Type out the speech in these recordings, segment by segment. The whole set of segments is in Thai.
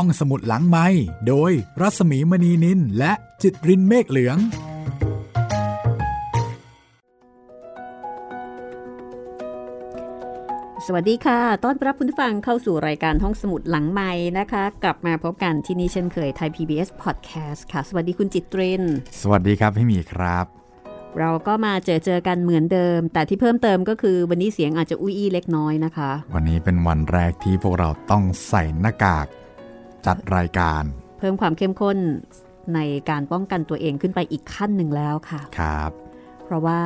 ห้องสมุดหลังไมค์โดยรัสมีมณีนินและจิตรินเมฆเหลืองสวัสดีค่ะต้อนรับคุณผู้ฟังเข้าสู่รายการห้องสมุดหลังไมค์นะคะกลับมาพบกันที่นี่เช่นเคยไทย PBS Podcast ค่ะสวัสดีคุณจิตรินสวัสดีครับพี่หมีครับเราก็มาเจอกันเหมือนเดิมแต่ที่เพิ่มเติมก็คือวันนี้เสียงอาจจะอุ้ยอี้เล็กน้อยนะคะวันนี้เป็นวันแรกที่พวกเราต้องใส่หน้ากากจัดรายการเพิ่มความเข้มข้นในการป้องกันตัวเองขึ้นไปอีกขั้นหนึ่งแล้วค่ะครับเพราะว่า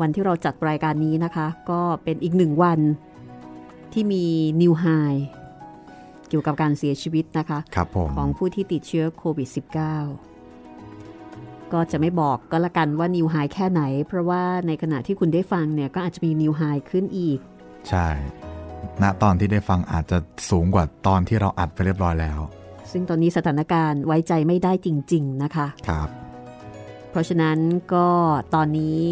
วันที่เราจัดรายการนี้นะคะก็เป็นอีกหนึ่งวันที่มีนิวไฮเกี่ยวกับการเสียชีวิตนะคะของผู้ที่ติดเชื้อโควิด -19 ก็จะไม่บอกก็แล้วกันว่านิวไฮแค่ไหนเพราะว่าในขณะที่คุณได้ฟังเนี่ยก็อาจจะมีนิวไฮขึ้นอีกใช่ณตอนที่ได้ฟังอาจจะสูงกว่าตอนที่เราอัดไปเรียบร้อยแล้วซึ่งตอนนี้สถานการณ์ไว้ใจไม่ได้จริงๆนะคะครับเพราะฉะนั้นก็ตอนนี้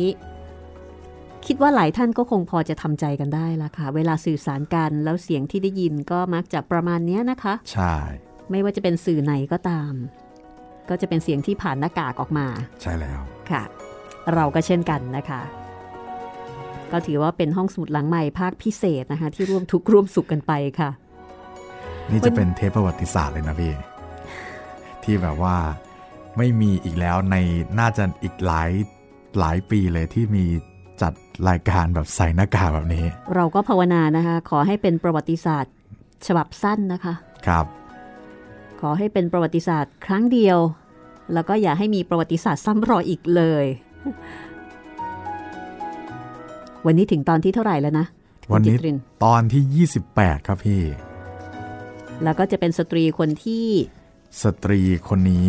คิดว่าหลายท่านก็คงพอจะทำใจกันได้ละค่ะเวลาสื่อสารกันแล้วเสียงที่ได้ยินก็มักจะประมาณนี้นะคะใช่ไม่ว่าจะเป็นสื่อไหนก็ตามก็จะเป็นเสียงที่ผ่านหน้ากากออกมาใช่แล้วค่ะเราก็เช่นกันนะคะก็ถือว่าเป็นห้องสมุดหลังใหม่ภาคพิเศษนะคะที่ร่วมทุกข์ร่วมสุขกันไปค่ะนี่จะเป็นเทปประวัติศาสตร์เลยนะพี่ที่แบบว่าไม่มีอีกแล้วในน่าจะอีกหลายปีเลยที่มีจัดรายการแบบใส่หน้ากากแบบนี้เราก็ภาวนานะคะขอให้เป็นประวัติศาสตร์ฉบับสั้นนะคะครับขอให้เป็นประวัติศาสตร์ครั้งเดียวแล้วก็อย่าให้มีประวัติศาสตร์ซ้ำรอยอีกเลยวันนี้ถึงตอนที่เท่าไหร่แล้วนะวันนี้ตอนที่28ครับพี่แล้วก็จะเป็นสตรีคนที่สตรีคนนี้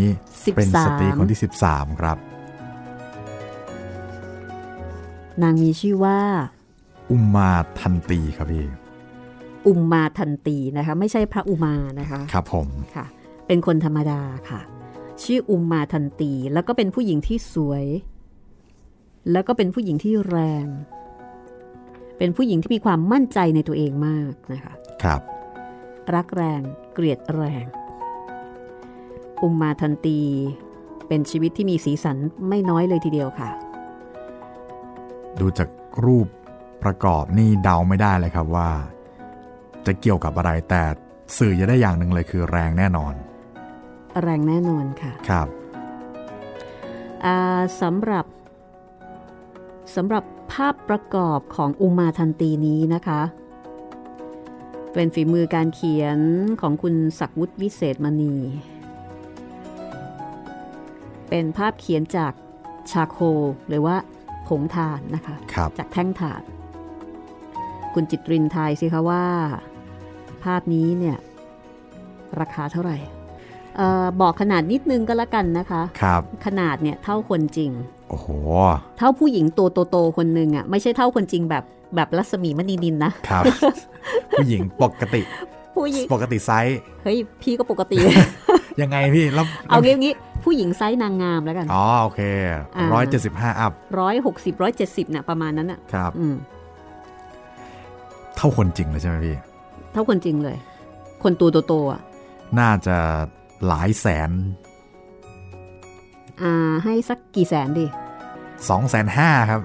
เป็นสตรีคนที่13ครับนางมีชื่อว่าอุมมาทันตีครับพี่อุมมาทันตีนะคะไม่ใช่พระอุมานะคะครับผมค่ะเป็นคนธรรมดาค่ะชื่ออุมมาทันตีแล้วก็เป็นผู้หญิงที่สวยแล้วก็เป็นผู้หญิงที่แรงเป็นผู้หญิงที่มีความมั่นใจในตัวเองมากนะคะครับรักแรงเกลียดแรงอุมมาทันตีเป็นชีวิตที่มีสีสันไม่น้อยเลยทีเดียวค่ะดูจากรูปประกอบนี่เดาไม่ได้เลยครับว่าจะเกี่ยวกับอะไรแต่สื่อจะได้อย่างหนึ่งเลยคือแรงแน่นอนแรงแน่นอนค่ะครับสำหรับภาพประกอบของอุมมาทันตีนี้นะคะเป็นฝีมือการเขียนของคุณศักดิ์วุฒิวิเศษมณีเป็นภาพเขียนจากชาโคหรือว่าผงถ่านนะคะจากแท่งถ่านคุณจิตรินทายสิคะว่าภาพนี้เนี่ยราคาเท่าไหร่บอกขนาดนิดนึงก็แล้วกันนะคะขนาดเนี่ยเท่าคนจริงโอ้โหเท่าผู้หญิงตัวโตๆคนนึงอ่ะไม่ใช่เท่าคนจริงแบบรัศมีมณีนินนะครับ ผู้หญิงปกติผู้หญิงปกติไซส์เฮ้ยพี่ก็ปกติ ยังไงพี่แล้วเอางี้ผู้หญิงไซส์นางงามแล้วกันอ๋อโอเค175อัพ160 170น่ะประมาณนั้นน่ะครับเท่าคนจริงเลยใช่ไหมพี่เท่าคนจริงเลยคนตัวโตๆอ่ะน่าจะหลายแสนให้สักกี่แสนดิ 250,000 ครับ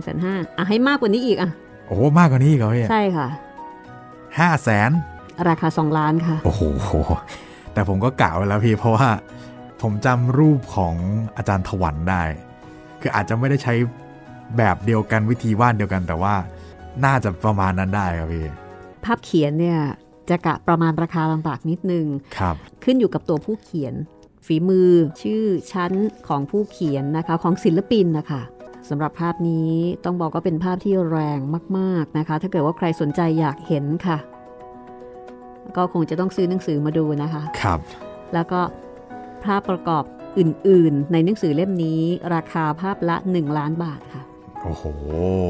250,000 อ่ะให้มากกว่านี้อีกอ่ะโอ้มากกว่านี้อีกเหรอพี่ใช่ค่ะ 500,000 ราคา2,000,000ค่ะโอ้โหแต่ผมก็กะไว้แล้วพี่เพราะว่าผมจำรูปของอาจารย์ถวันได้คืออาจจะไม่ได้ใช้แบบเดียวกันวิธีวาดเดียวกันแต่ว่าน่าจะประมาณนั้นได้ครับพี่ภาพเขียนเนี่ยจะกะประมาณราคาลำบากนิดนึงครับขึ้นอยู่กับตัวผู้เขียนฝีมือชื่อชั้นของผู้เขียนนะคะของศิลปินนะคะสำหรับภาพนี้ต้องบอกว่าเป็นภาพที่แรงมากๆนะคะถ้าเกิดว่าใครสนใจอยากเห็นค่ะก็คงจะต้องซื้อหนังสือมาดูนะคะครับแล้วก็ภาพประกอบอื่นๆในหนังสือเล่มนี้ราคาภาพละ1,000,000 บาทค่ะโอ้โห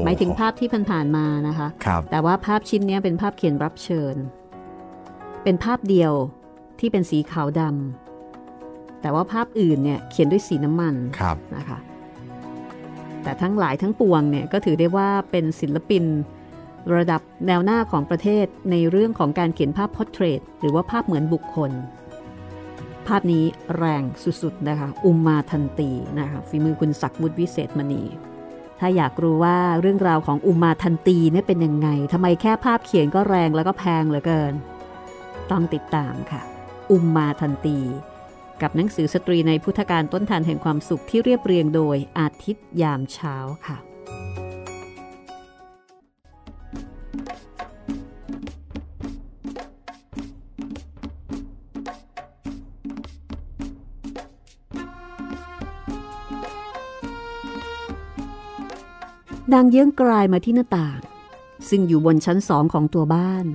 หมายถึงภาพที่ผ่านๆมานะคะแต่ว่าภาพชิ้นนี้เป็นภาพเขียนรับเชิญเป็นภาพเดียวที่เป็นสีขาวดำแต่ว่าภาพอื่นเนี่ยเขียนด้วยสีน้ำมันนะคะแต่ทั้งหลายทั้งปวงเนี่ยก็ถือได้ว่าเป็นศิลปินระดับแนวหน้าของประเทศในเรื่องของการเขียนภาพพอร์เทรตหรือว่าภาพเหมือนบุคคล ภาพนี้แรงสุดๆนะคะอุมมาทันตีนะคะฝีมือคุณศักดิ์วุฒิวิเศษมณีถ้าอยากรู้ว่าเรื่องราวของอุมมาทันตีเนี่ยเป็นยังไงทำไมแค่ภาพเขียนก็แรงแล้วก็แพงเหลือเกินต้องติดตามค่ะอุมมาทันตีกับหนังสือสตรีในพุทธกาลต้นทานแห่งความสุขที่เรียบเรียงโดยอาทิตย์ยามเช้าค่ะนางเยื้องกรายมาที่หน้าต่างซึ่งอยู่บนชั้นสองของตัวบ้าน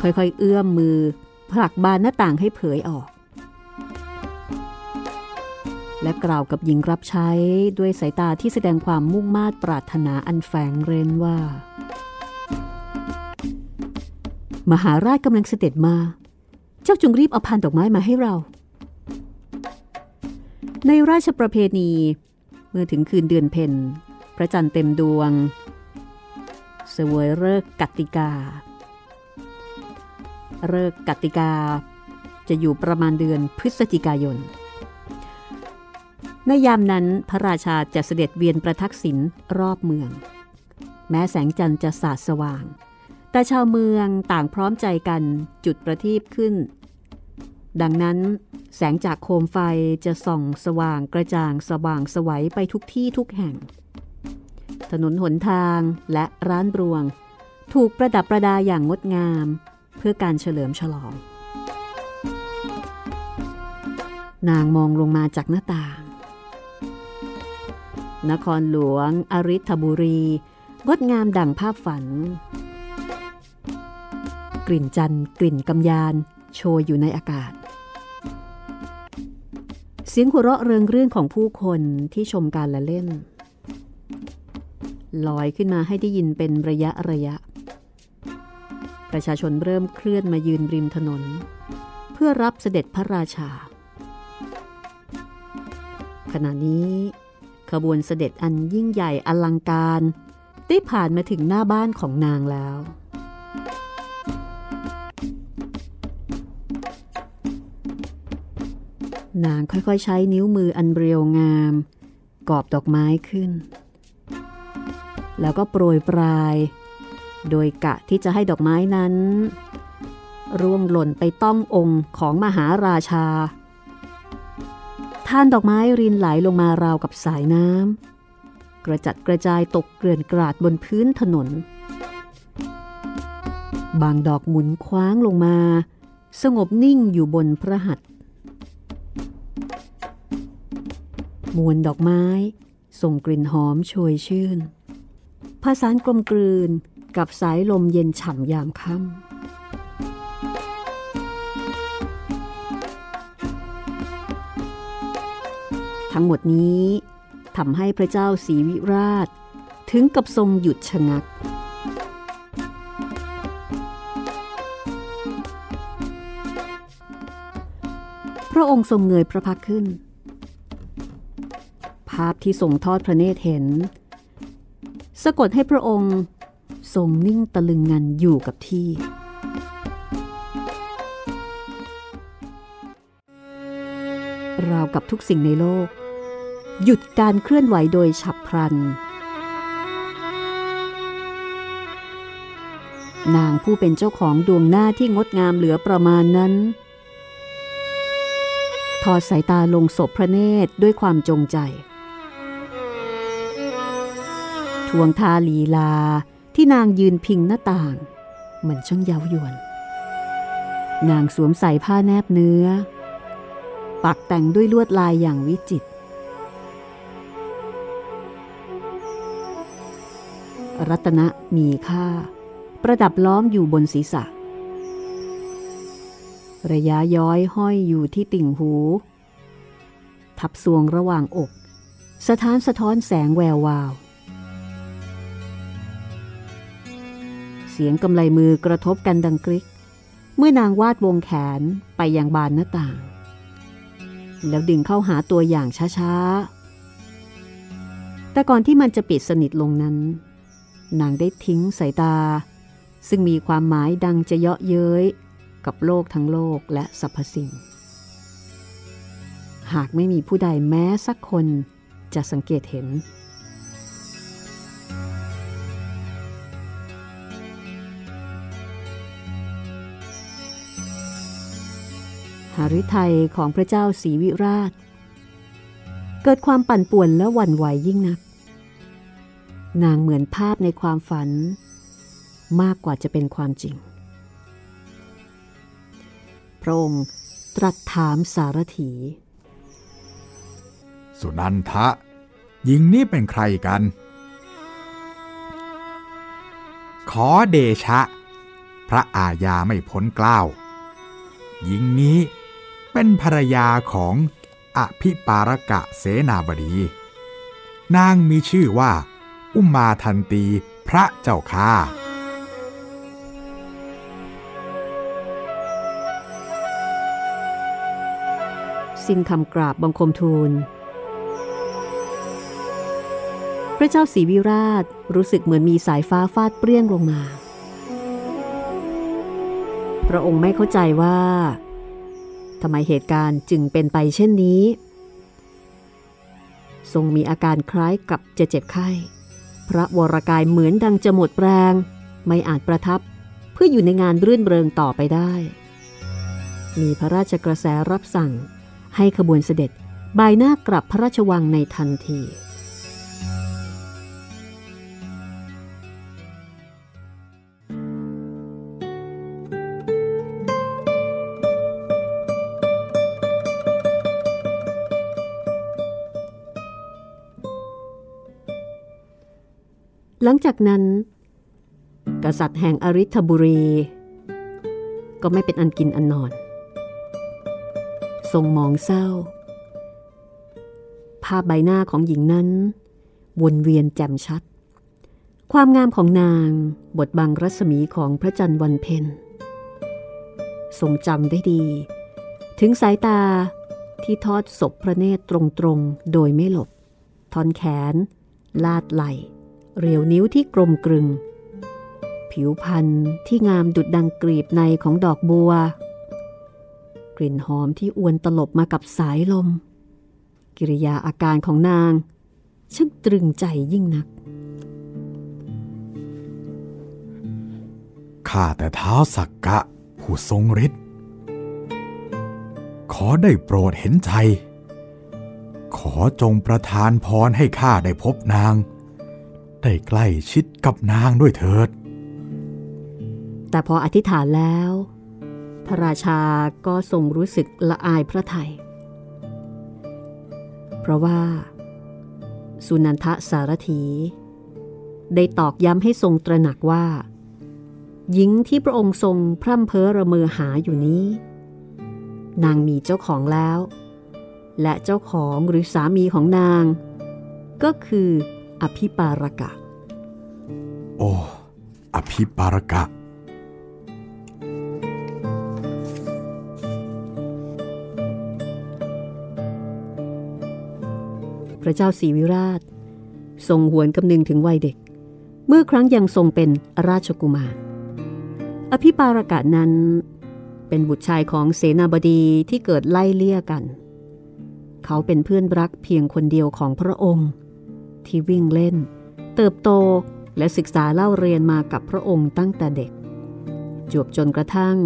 ค่อยๆเอื้อมมือผลักบานหน้าต่างให้เผยออกและกล่าวกับหญิงรับใช้ด้วยสายตาที่แสดงความมุ่งมา่ปรารถนาอันแฝงเร้นว่ามหาราชกำลังเสด็จมาเจ้าจงรีบเอาพานดอกไม้มาให้เราในราชประเพณีเมื่อถึงคืนเดือนเพ็ญพระจันทร์เต็มดวงเสวยฤกษ์กัตติกาฤกษ์กัตติกาจะอยู่ประมาณเดือนพฤศจิกายนในยามนั้นพระราชาจะเสด็จเวียนประทักษิณรอบเมืองแม้แสงจันทร์จะสาดสว่างแต่ชาวเมืองต่างพร้อมใจกันจุดประทีปขึ้นดังนั้นแสงจากโคมไฟจะส่องสว่างกระจ่างสว่างไสวไปทุกที่ทุกแห่งถนนหนทางและร้านรวงถูกประดับประดาอย่างงดงามเพื่อการเฉลิมฉลองนางมองลงมาจากหน้าต่างนครหลวงอริธบุรีงดงามดั่งภาพฝันกลิ่นจันทร์กลิ่นกำยานโชยอยู่ในอากาศเสียงหัวเราะเริงรื่นของผู้คนที่ชมการละเล่นลอยขึ้นมาให้ได้ยินเป็นระยะระยะประชาชนเริ่มเคลื่อนมายืนริมถนนเพื่อรับเสด็จพระราชาขณะนี้ขบวนเสด็จอันยิ่งใหญ่อลังการได้ผ่านมาถึงหน้าบ้านของนางแล้วนางค่อยๆใช้นิ้วมืออันเรียวงามกอบดอกไม้ขึ้นแล้วก็โปรยปลายโดยกะที่จะให้ดอกไม้นั้นร่วงหล่นไปต้ององค์ของมหาราชาท่านดอกไม้รินไหลลงมาราวกับสายน้ำกระจัดกระจายตกเกลื่อนกราดบนพื้นถนนบางดอกหมุนคว้างลงมาสงบนิ่งอยู่บนพระหัตถ์มวลดอกไม้ส่งกลิ่นหอมโชยชื่นผสานกลมกลืนกับสายลมเย็นฉ่ำยามค่ำทั้งหมดนี้ทำให้พระเจ้าศรีวิราชถึงกับทรงหยุดชะงักพระองค์ทรงเงยพระพักตร์ขึ้นภาพที่ทรงทอดพระเนตรเห็นสะกดให้พระองค์ทรงนิ่งตะลึงงันอยู่กับที่ราวกับทุกสิ่งในโลกหยุดการเคลื่อนไหวโดยฉับพลันนางผู้เป็นเจ้าของดวงหน้าที่งดงามเหลือประมาณนั้นทอดสายตาลงศพพระเนตรด้วยความจงใจทวงท่าลีลาที่นางยืนพิงหน้าต่างเหมือนช่างเย้ายวนนางสวมใส่ผ้าแนบเนื้อปักแต่งด้วยลวดลายอย่างวิจิตรรัตนะมีค่าประดับล้อมอยู่บนศีรษะระยะย้อยห้อยอยู่ที่ติ่งหูทับสวงระหว่างอกสะท้านสะท้อนแสงแวววาวเสียงกำไลมือกระทบกันดังกริกเมื่อนางวาดวงแขนไปยังบานหน้าต่างแล้วดึงเข้าหาตัวอย่างช้าๆแต่ก่อนที่มันจะปิดสนิทลงนั้นนางได้ทิ้งสายตาซึ่งมีความหมายดังจะเยาะเย้ยกับโลกทั้งโลกและสรรพสิ่ง หากไม่มีผู้ใดแม้สักคนจะสังเกตเห็นหฤทัยของพระเจ้าศรีวิราชเกิดความปั่นป่วนและหวั่นไหวยิ่งนักนางเหมือนภาพในความฝันมากกว่าจะเป็นความจริงพระองค์ตรัสถามสารถีสุนันทะหญิงนี้เป็นใครกันขอเดชะพระอาญาไม่พ้นเกล้าหญิงนี้เป็นภรรยาของอภิปารกะเสนาบดีนางมีชื่อว่าอุมาทันตีพระเจ้าค่าสิ้นคำกราบบังคมทูลพระเจ้าศรีวิราชรู้สึกเหมือนมีสายฟ้าฟาดเปรี้ยงลงมาพระองค์ไม่เข้าใจว่าทำไมเหตุการณ์จึงเป็นไปเช่นนี้ทรงมีอาการคล้ายกับจะเจ็บไข้พระวรกายเหมือนดังจะหมดแรงไม่อาจประทับเพื่ออยู่ในงานรื่นเริงต่อไปได้มีพระราชกระแสรับสั่งให้ขบวนเสด็จบ่ายหน้ากลับพระราชวังในทันทีหลังจากนั้นกษัตริย์แห่งอริธบุรีก็ไม่เป็นอันกินอันนอนทรงมองเศร้าภาพใบหน้าของหญิงนั้นวนเวียนแจ่มชัดความงามของนางบทบังรัศมีของพระจันทร์วันเพ็ญทรงจำได้ดีถึงสายตาที่ทอดศพพระเนตรตรงๆโดยไม่หลบท่อนแขนลาดไหล่เรียวนิ้วที่กลมกลึงผิวพรรณที่งามดุจดังกลีบในของดอกบัวกลิ่นหอมที่อวนตลบมากับสายลมกิริยาอาการของนางช่างตรึงใจยิ่งนักข้าแต่ท้าวสักกะผู้ทรงฤทธิ์ขอได้โปรดเห็นใจขอจงประทานพรให้ข้าได้พบนางได้ใกล้ชิดกับนางด้วยเถิดแต่พออธิษฐานแล้วพระราชาก็ทรงรู้สึกละอายพระทัยเพราะว่าสุนันทะสารถีได้ตอกย้ำให้ทรงตระหนักว่าหญิงที่พระองค์ทรงพร่ำเพ้อระเมอหาอยู่นี้นางมีเจ้าของแล้วและเจ้าของหรือสามีของนางก็คืออภิปารกะโอ้อภิปารกะพระเจ้าศรีวิราชทรงหวนคำนึงถึงวัยเด็กเมื่อครั้งยังทรงเป็นราชกุมารอภิปารกะนั้นเป็นบุตรชายของเสนาบดีที่เกิดไล่เลี่ยกันเขาเป็นเพื่อนรักเพียงคนเดียวของพระองค์ที่วิ่งเล่นเติบโตและศึกษาเล่าเรียนมากับพระองค์ตั้งแต่เด็กจวบจนกระทั่ง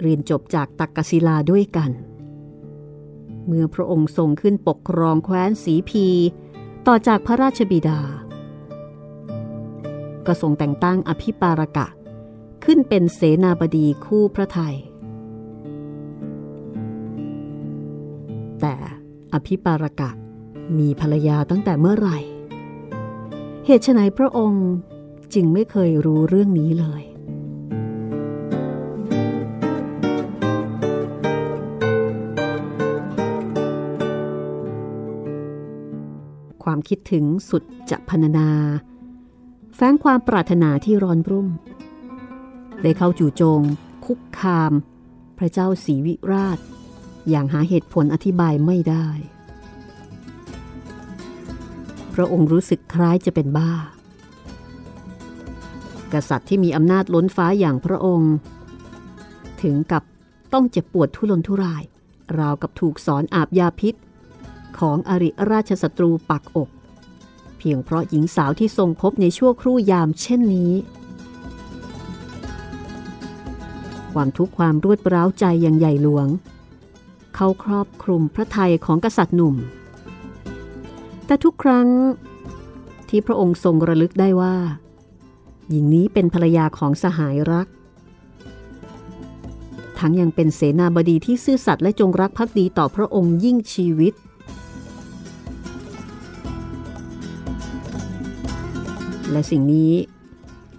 เรียนจบจากตักกศิลาด้วยกันเมื่อพระองค์ทรงขึ้นปกครองแคว้นสีพีต่อจากพระราชบิดาก็ทรงแต่งตั้งอภิปารกะขึ้นเป็นเสนาบดีคู่พระทัยแต่อภิปารกะมีภรรยาตั้งแต่เมื่อไหร่เหตุไฉนพระองค์จึงไม่เคยรู้เรื่องนี้เลยความคิดถึงสุดจะพรรณนาแฟ้งความปรารถนาที่ร้อนรุ่มได้เข้าจู่โจมคุกคามพระเจ้าศรีวิราชอย่างหาเหตุผลอธิบายไม่ได้พระองค์รู้สึกคล้ายจะเป็นบ้ากษัตริย์ที่มีอำนาจล้นฟ้าอย่างพระองค์ถึงกับต้องเจ็บปวดทุรนทุรายราวกับถูกสอนอาบยาพิษ ของอริราชศัตรูปักอกเพียงเพราะหญิงสาวที่ทรงพบในชั่วครู่ยามเช่นนี้ความทุกข์ความรวดร้าวใจอย่างใหญ่หลวงเข้าครอบคลุมพระทัยของกษัตริย์หนุ่มแต่ทุกครั้งที่พระองค์ทรงระลึกได้ว่าหญิงนี้เป็นภรรยาของสหายรักทั้งยังเป็นเสนาบดีที่ซื่อสัตย์และจงรักภักดีต่อพระองค์ยิ่งชีวิตและสิ่งนี้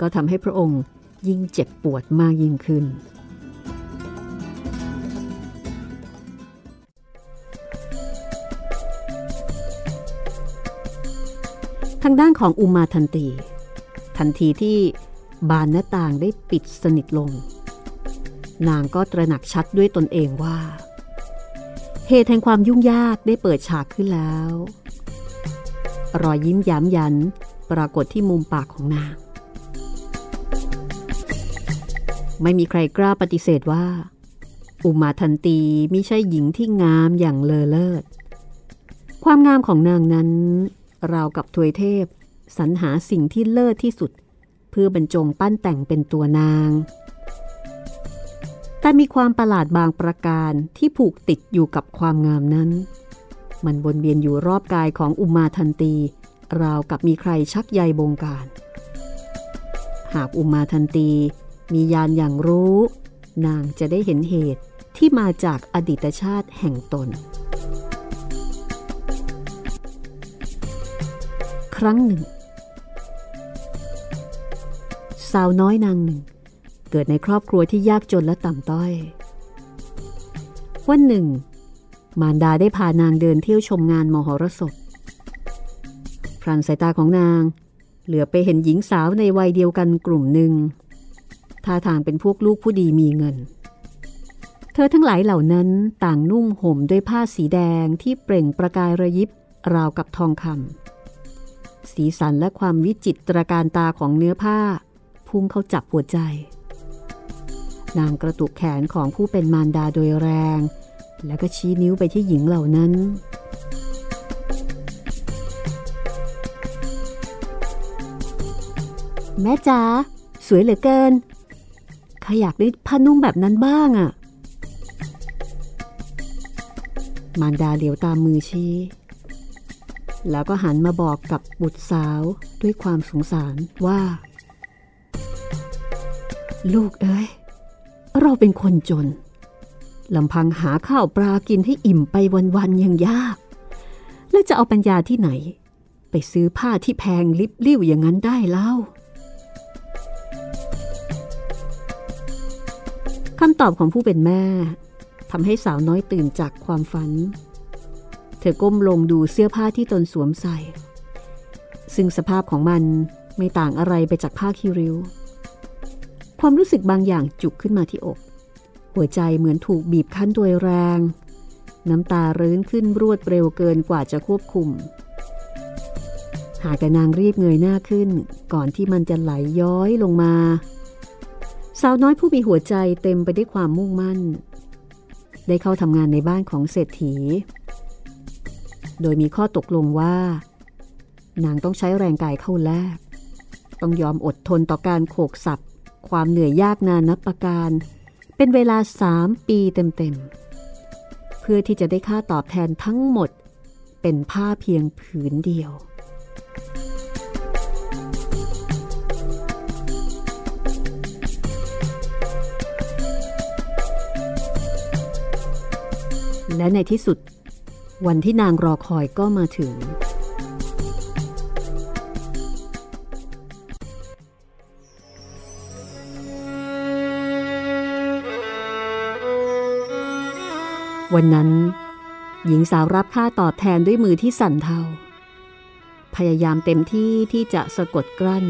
ก็ทำให้พระองค์ยิ่งเจ็บปวดมากยิ่งขึ้นทางด้านของอุมาทันตีทันทีที่บานหน้าต่างได้ปิดสนิทลงนางก็ตระหนักชัดด้วยตนเองว่าเหตุแห่งความยุ่งยากได้เปิดฉากขึ้นแล้วรอยยิ้มย้ำยันปรากฏที่มุมปากของนางไม่มีใครกล้าปฏิเสธว่าอุมาทันตีมิใช่หญิงที่งามอย่างเลอเลิศความงามของนางนั้นราวกับทวยเทพสรรหาสิ่งที่เลิศที่สุดเพื่อบรรจงปั้นแต่งเป็นตัวนางแต่มีความประหลาดบางประการที่ผูกติดอยู่กับความงามนั้นมันวนเวียนอยู่รอบกายของอุมาทันตีราวกับมีใครชักใยบงการหากอุมาทันตีมีญาณอย่างรู้นางจะได้เห็นเหตุที่มาจากอดีตชาติแห่งตนครั้งหนึ่งสาวน้อยนางหนึ่งเกิดในครอบครัวที่ยากจนและต่ำต้อยวันหนึ่งมารดาได้พานางเดินเที่ยวชมงานมหรสพพลันสายตาของนางเหลือไปเห็นหญิงสาวในวัยเดียวกันกลุ่มหนึ่งท่าทางเป็นพวกลูกผู้ดีมีเงินเธอทั้งหลายเหล่านั้นต่างนุ่งห่มด้วยผ้าสีแดงที่เปล่งประกายระยิบราวกับทองคำสีสันและความวิจิตรการตาของเนื้อผ้าพุ่งเข้าจับหัวใจนางกระตุกแขนของผู้เป็นมารดาโดยแรงแล้วก็ชี้นิ้วไปที่หญิงเหล่านั้นแม่จ๋าสวยเหลือเกินข้าอยากได้ผ้านุ่งแบบนั้นบ้างอ่ะมารดาเหลียวตามมือชี้แล้วก็หันมาบอกกับบุตรสาวด้วยความสงสารว่าลูกเอ้ยเราเป็นคนจนลำพังหาข้าวปลากินให้อิ่มไปวันๆยังยากแล้วจะเอาปัญญาที่ไหนไปซื้อผ้าที่แพงลิบลิ่วอย่างนั้นได้เล่าคำตอบของผู้เป็นแม่ทำให้สาวน้อยตื่นจากความฝันเธอก้มลงดูเสื้อผ้าที่ตนสวมใส่ซึ่งสภาพของมันไม่ต่างอะไรไปจากผ้าคีริ้วความรู้สึกบางอย่างจุกขึ้นมาที่อกหัวใจเหมือนถูกบีบคั้นโดยแรงน้ำตารื้นขึ้นรวดเร็วเกินกว่าจะควบคุมหากแต่นางรีบเงยหน้าขึ้นก่อนที่มันจะไหลย้อยลงมาสาวน้อยผู้มีหัวใจเต็มไปด้วยความมุ่งมั่นได้เข้าทำงานในบ้านของเศรษฐีโดยมีข้อตกลงว่านางต้องใช้แรงกายเข้าแลกต้องยอมอดทนต่อการโขกสับความเหนื่อยยากนานนับประการเป็นเวลา3 ปีเต็มๆเพื่อที่จะได้ค่าตอบแทนทั้งหมดเป็นผ้าเพียงผืนเดียวและในที่สุดวันที่นางรอคอยก็มาถึงวันนั้นหญิงสาวรับค่าตอบแทนด้วยมือที่สั่นเทาพยายามเต็มที่ที่จะสะกดกลั้น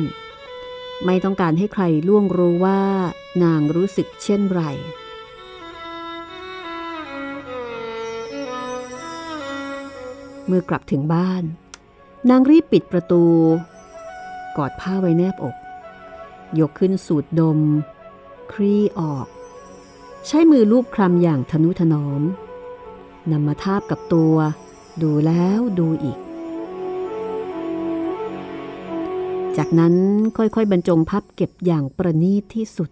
ไม่ต้องการให้ใครล่วงรู้ว่านางรู้สึกเช่นไรเมื่อกลับถึงบ้านนางรีบปิดประตูกอดผ้าไว้แนบอกยกขึ้นสูดดมคลี่ออกใช้มือลูบคลำอย่างทนุถนอมนำมาทาบกับตัว ดูแล้วดูอีกจากนั้นค่อยๆบรรจงพับเก็บอย่างประณีตที่สุด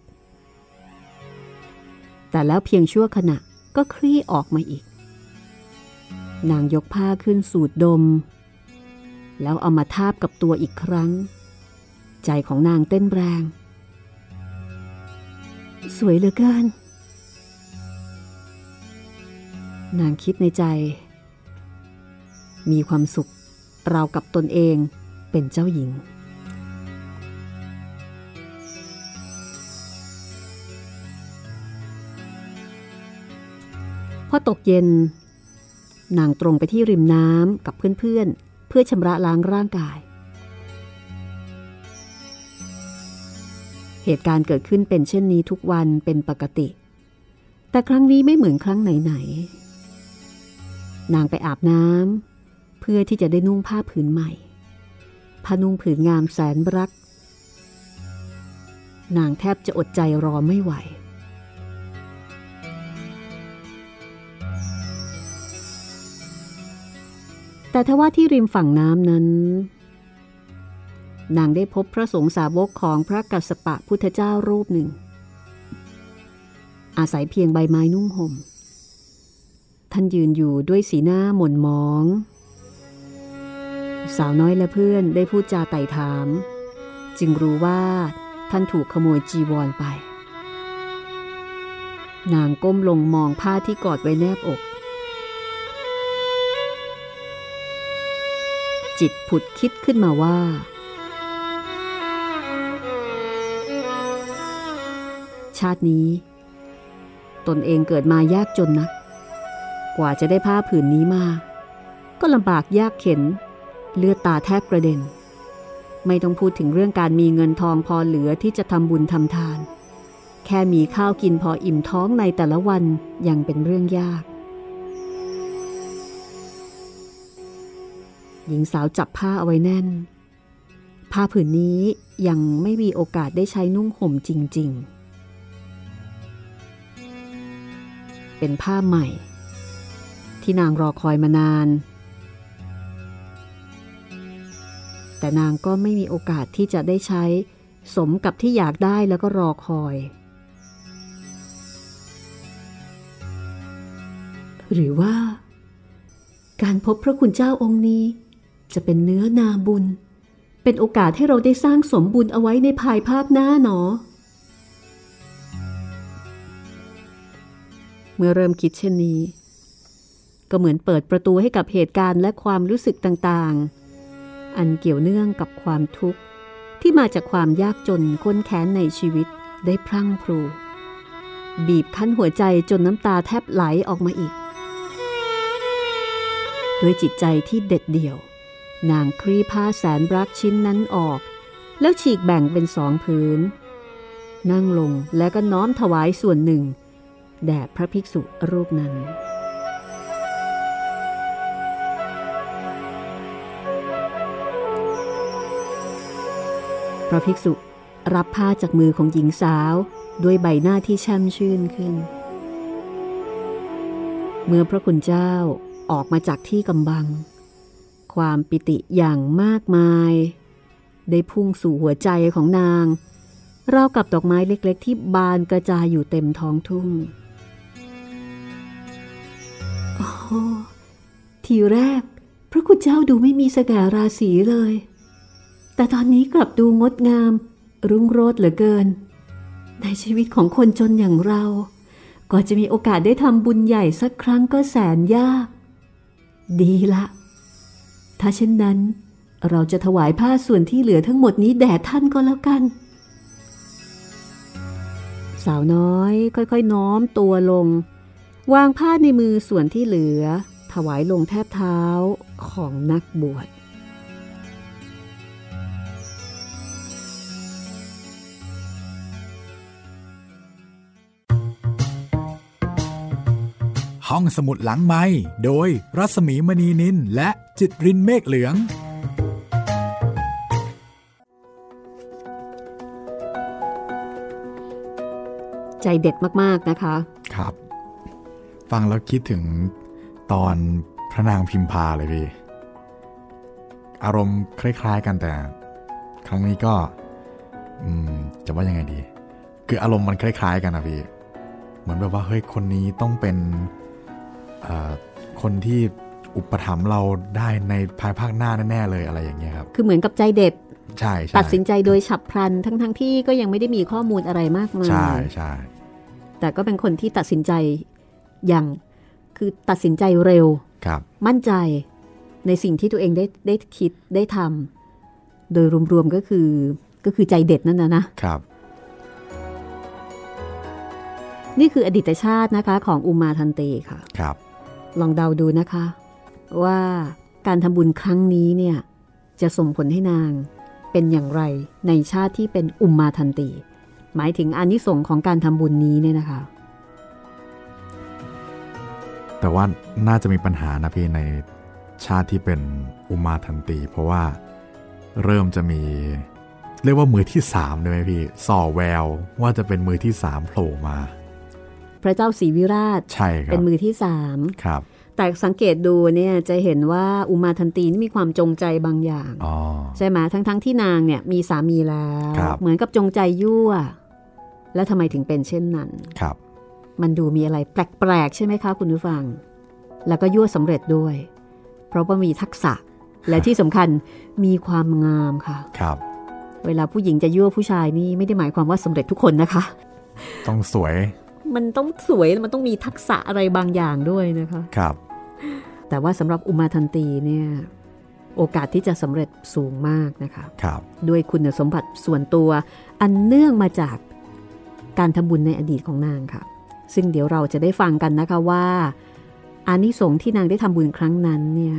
แต่แล้วเพียงชั่วขณะก็คลี่ออกมาอีกนางยกผ้าขึ้นสูดดมแล้วเอามาทาบกับตัวอีกครั้งใจของนางเต้นแรงสวยเหลือเกินนางคิดในใจมีความสุขราวกับตนเองเป็นเจ้าหญิงพอตกเย็นนางตรงไปที่ริมน้ำกับเพื่อนๆเพื่อชำระล้างร่างกายเหตุการณ์เกิดขึ้นเป็นเช่นนี้ทุกวันเป็นปกติแต่ครั้งนี้ไม่เหมือนครั้งไหนๆนางไปอาบน้ำเพื่อที่จะได้นุ่งผ้าผืนใหม่ผ้านุ่งผืนงามแสนรักนางแทบจะอดใจรอไม่ไหวแต่ทว่าที่ริมฝั่งน้ำนั้นนางได้พบพระสงฆ์สาวกของพระกัสสปะพุทธเจ้ารูปหนึ่งอาศัยเพียงใบไม้นุ่งห่มท่านยืนอยู่ด้วยสีหน้าหม่นหมองสาวน้อยและเพื่อนได้พูดจาไต่ถามจึงรู้ว่าท่านถูกขโมยจีวรไปนางก้มลงมองผ้าที่กอดไว้แนบอกจิตผุดคิดขึ้นมาว่าชาตินี้ตนเองเกิดมายากจนนักกว่าจะได้ผ้าผืนนี้มาก็ลำบากยากเข็ญเลือดตาแทบกระเด็นไม่ต้องพูดถึงเรื่องการมีเงินทองพอเหลือที่จะทำบุญทำทานแค่มีข้าวกินพออิ่มท้องในแต่ละวันยังเป็นเรื่องยากหญิงสาวจับผ้าเอาไว้แน่นผ้าผืนนี้ยังไม่มีโอกาสได้ใช้นุ่งห่มจริงๆเป็นผ้าใหม่ที่นางรอคอยมานานแต่นางก็ไม่มีโอกาสที่จะได้ใช้สมกับที่อยากได้แล้วก็รอคอยหรือว่าการพบพระคุณเจ้าองค์นี้จะเป็นเนื้อนาบุญเป็นโอกาสให้เราได้สร้างสมบุญเอาไว้ในภายภาคหน้าหนอเมื่อเริ่มคิดเช่นนี้ก็เหมือนเปิดประตูให้กับเหตุการณ์และความรู้สึกต่างๆอันเกี่ยวเนื่องกับความทุกข์ที่มาจากความยากจนข้นแค้นในชีวิตได้พรั่งพรูบีบคั้นหัวใจจนน้ำตาแทบไหลออกมาอีกด้วยจิตใจที่เด็ดเดี่ยวนางคลี่ผ้าแสนรักชิ้นนั้นออกแล้วฉีกแบ่งเป็นสองผืนนั่งลงและก็น้อมถวายส่วนหนึ่งแด่พระภิกษุรูปนั้นพระภิกษุรับผ้าจากมือของหญิงสาวด้วยใบหน้าที่แช่มชื่นขึ้นเมื่อพระคุณเจ้าออกมาจากที่กำบังความปิติอย่างมากมายได้พุ่งสู่หัวใจของนางราวกับดอกไม้เล็กๆที่บานกระจายอยู่เต็มท้องทุ่งทีแรกพระคุณเจ้าดูไม่มีสง่าราศีเลยแต่ตอนนี้กลับดูงดงามรุ่งโรจน์เหลือเกินในชีวิตของคนจนอย่างเราก็จะมีโอกาสได้ทำบุญใหญ่สักครั้งก็แสนยากดีละถ้าเช่นนั้นเราจะถวายผ้าส่วนที่เหลือทั้งหมดนี้แด่ท่านก็แล้วกันสาวน้อยค่อยๆน้อมตัวลงวางผ้าในมือส่วนที่เหลือถวายลงแทบเท้าของนักบวชห้องสมุดหลังไมค์โดยรัศมีมณีนินและจิตรินเมฆเหลืองใจเด็ดมากๆนะคะครับฟังแล้วคิดถึงตอน พระนางพิมพาเลยพี่อารมณ์คล้ายๆกันแต่ครั้งนี้ก็จะว่ายังไงดีคืออารมณ์มันคล้ายๆกันนะพี่เหมือนแบบว่าเฮ้ยคนนี้ต้องเป็นคนที่อุปถัมภ์เราได้ในภายภาคหน้าแน่ๆเลยอะไรอย่างเงี้ยครับคือเหมือนกับใจเด็ดใช่ตัดสินใจโดยฉับพลันทั้งๆที่ก็ยังไม่ได้มีข้อมูลอะไรมากมายใช่ๆแต่ก็เป็นคนที่ตัดสินใจอย่างคือตัดสินใจเร็วครับมั่นใจในสิ่งที่ตัวเองได้คิดได้ทำโดยรวมๆก็คือใจเด็ดนั่นนะครับนี่คืออดีตชาตินะคะของอุมาทันเตค่ะครับลองเดาดูนะคะว่าการทำบุญครั้งนี้เนี่ยจะส่งผลให้นางเป็นอย่างไรในชาติที่เป็นอุมมาทันตีหมายถึงอานิสงส์ของการทำบุญนี้เนี่ยนะคะแต่ว่าน่าจะมีปัญหานะพี่ในชาติที่เป็นอุมมาทันตีเพราะว่าเริ่มจะมีเรียกว่ามือที่สามเลยไหมพี่ส่อแววว่าจะเป็นมือที่สามโผล่มาพระเจ้าศรีวิราชใช่ครับเป็นมือที่สามครับแต่สังเกตดูเนี่ยจะเห็นว่าอุมาทันตีนี่มีความจงใจบางอย่างใช่ไหมทั้งที่นางเนี่ยมีสามีแล้วเหมือนกับจงใจยั่วแล้วทำไมถึงเป็นเช่นนั้นครับมันดูมีอะไรแปลกๆใช่ไหมคะคุณผู้ฟังแล้วก็ยั่วสำเร็จด้วยเพราะว่ามีทักษะและที่สำคัญมีความงามค่ะครับเวลาผู้หญิงจะยั่วผู้ชายนี่ไม่ได้หมายความว่าสำเร็จทุกคนนะคะต้องสวยมันต้องสวยมันต้องมีทักษะอะไรบางอย่างด้วยนะคะครับแต่ว่าสำหรับอุมาทันตีเนี่ยโอกาสที่จะสำเร็จสูงมากนะคะครับด้วยคุณสมบัติส่วนตัวอันเนื่องมาจากการทำบุญในอดีตของนางค่ะซึ่งเดี๋ยวเราจะได้ฟังกันนะคะว่าอานิสงส์ที่นางได้ทำบุญครั้งนั้นเนี่ย